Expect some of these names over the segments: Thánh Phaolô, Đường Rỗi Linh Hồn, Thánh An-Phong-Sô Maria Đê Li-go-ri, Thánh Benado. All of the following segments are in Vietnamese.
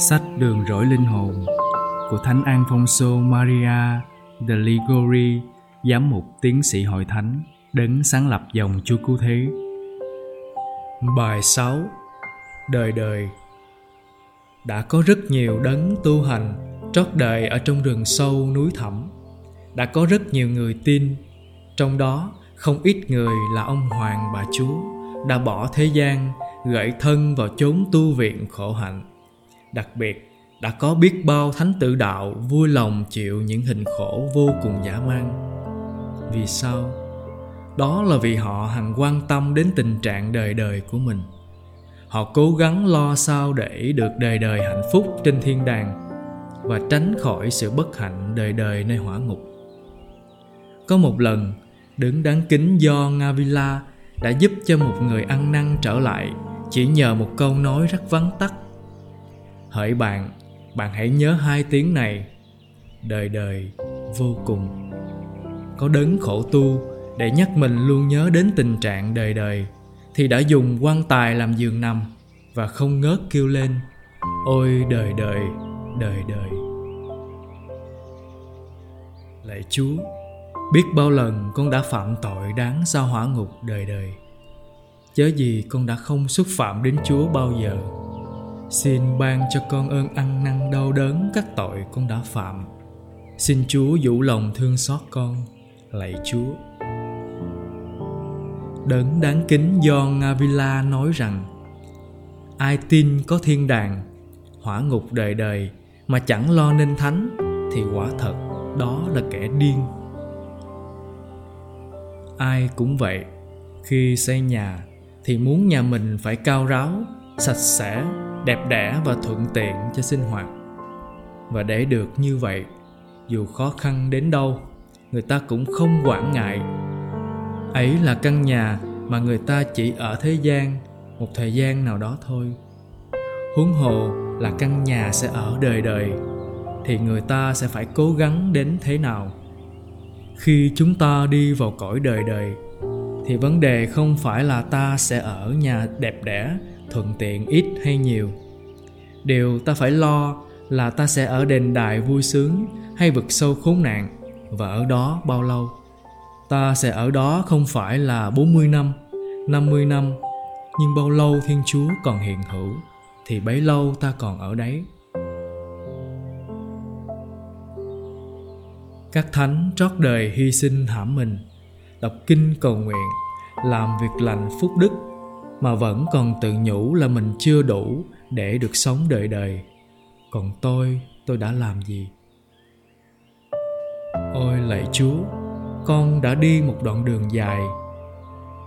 Sách Đường Rỗi Linh Hồn của Thánh An-phong-sô Maria Đê Li-go-ri, giám mục tiến sĩ hội thánh, đấng sáng lập dòng Chúa Cứu Thế. Bài 6. Đời đời. Đã có rất nhiều đấng tu hành trót đời ở trong rừng sâu núi thẳm. Đã có rất nhiều người tin, trong đó không ít người là ông hoàng bà chúa đã bỏ thế gian, gửi thân vào chốn tu viện khổ hạnh. Đặc biệt, đã có biết bao thánh tử đạo vui lòng chịu những hình khổ vô cùng dã man. Vì sao? Đó là vì họ hằng quan tâm đến tình trạng đời đời của mình. Họ cố gắng lo sao để được đời đời hạnh phúc trên thiên đàng và tránh khỏi sự bất hạnh đời đời nơi hỏa ngục. Có một lần, đấng đáng kính Do Ngavila đã giúp cho một người ăn năn trở lại chỉ nhờ một câu nói rất vắn tắt. Hỡi bạn, bạn hãy nhớ hai tiếng này: đời đời vô cùng. Có đấng khổ tu để nhắc mình luôn nhớ đến tình trạng đời đời thì đã dùng quan tài làm giường nằm và không ngớt kêu lên: ôi đời đời, đời đời. Lạy Chúa, biết bao lần con đã phạm tội đáng sao hỏa ngục đời đời, chớ gì con đã không xúc phạm đến Chúa bao giờ. Xin ban cho con ơn ăn năn đau đớn các tội con đã phạm. Xin Chúa dịu lòng thương xót con, lạy Chúa. Đấng đáng kính Do Ngavila nói rằng: ai tin có thiên đàng, hỏa ngục đời đời mà chẳng lo nên thánh thì quả thật đó là kẻ điên. Ai cũng vậy, khi xây nhà thì muốn nhà mình phải cao ráo, sạch sẽ, đẹp đẽ và thuận tiện cho sinh hoạt. Và để được như vậy, dù khó khăn đến đâu, người ta cũng không quản ngại. Ấy là căn nhà mà người ta chỉ ở thế gian một thời gian nào đó thôi. Huống hồ là căn nhà sẽ ở đời đời, thì người ta sẽ phải cố gắng đến thế nào. Khi chúng ta đi vào cõi đời đời, thì vấn đề không phải là ta sẽ ở nhà đẹp đẽ, thuận tiện ít hay nhiều. Điều ta phải lo là ta sẽ ở đền đài vui sướng hay vực sâu khốn nạn, và ở đó bao lâu. Ta sẽ ở đó không phải là 40 năm, 50 năm, nhưng bao lâu Thiên Chúa còn hiện hữu thì bấy lâu ta còn ở đấy. Các thánh trót đời hy sinh hãm mình, đọc kinh cầu nguyện, làm việc lành phúc đức, mà vẫn còn tự nhủ là mình chưa đủ để được sống đời đời. Còn tôi đã làm gì? Ôi lạy Chúa, con đã đi một đoạn đường dài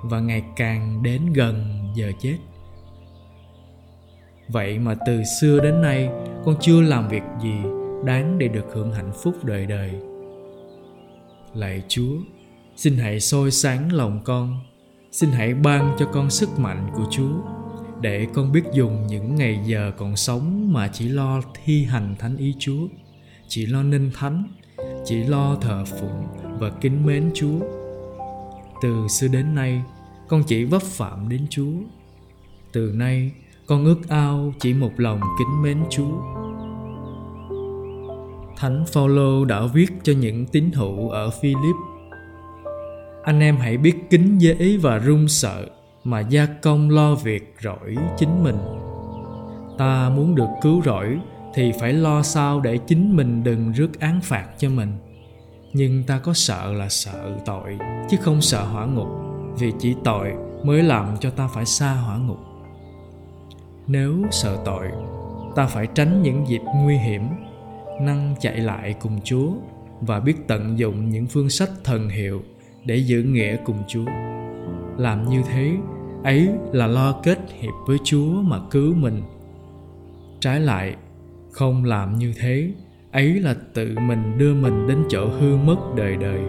và ngày càng đến gần giờ chết. Vậy mà từ xưa đến nay con chưa làm việc gì đáng để được hưởng hạnh phúc đời đời. Lạy Chúa, xin hãy soi sáng lòng con. Xin hãy ban cho con sức mạnh của Chúa để con biết dùng những ngày giờ còn sống mà chỉ lo thi hành thánh ý Chúa, chỉ lo nên thánh, chỉ lo thờ phụng và kính mến Chúa. Từ xưa đến nay, con chỉ vấp phạm đến Chúa. Từ nay, con ước ao chỉ một lòng kính mến Chúa. Thánh Phaolô đã viết cho những tín hữu ở Philip: anh em hãy biết kính dễ và run sợ mà gia công lo việc rỗi chính mình. Ta muốn được cứu rỗi thì phải lo sao để chính mình đừng rước án phạt cho mình. Nhưng ta có sợ là sợ tội, chứ không sợ hỏa ngục, vì chỉ tội mới làm cho ta phải xa hỏa ngục. Nếu sợ tội, ta phải tránh những dịp nguy hiểm, năng chạy lại cùng Chúa và biết tận dụng những phương sách thần hiệu để giữ nghĩa cùng Chúa. Làm như thế, ấy là lo kết hiệp với Chúa mà cứu mình. Trái lại, không làm như thế, ấy là tự mình đưa mình đến chỗ hư mất đời đời.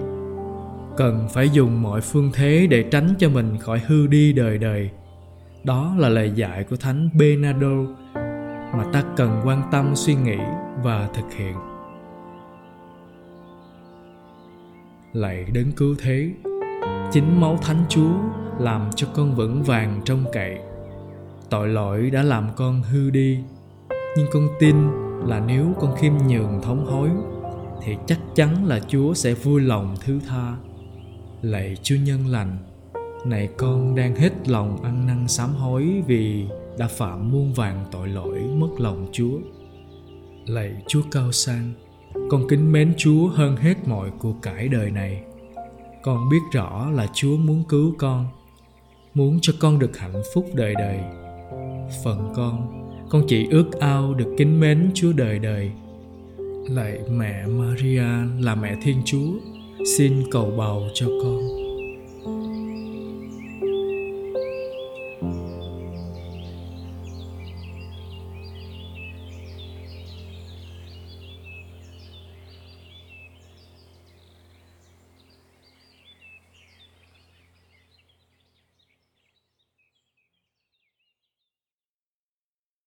Cần phải dùng mọi phương thế để tránh cho mình khỏi hư đi đời đời. Đó là lời dạy của Thánh Benado mà ta cần quan tâm suy nghĩ và thực hiện. Lạy đấng cứu thế, chính máu Thánh Chúa làm cho con vững vàng trông cậy. Tội lỗi đã làm con hư đi, Nhưng con tin là nếu con khiêm nhường thống hối thì chắc chắn là Chúa sẽ vui lòng thứ tha. Lạy Chúa nhân lành, này con đang hết lòng ăn năn sám hối vì đã phạm muôn vàn tội lỗi mất lòng Chúa. Lạy Chúa cao sang, con kính mến Chúa hơn hết mọi của cải đời này. Con biết rõ là Chúa muốn cứu con, muốn cho con được hạnh phúc đời đời. Phần con chỉ ước ao được kính mến Chúa đời đời. Lạy mẹ Maria là mẹ Thiên Chúa, xin cầu bầu cho con.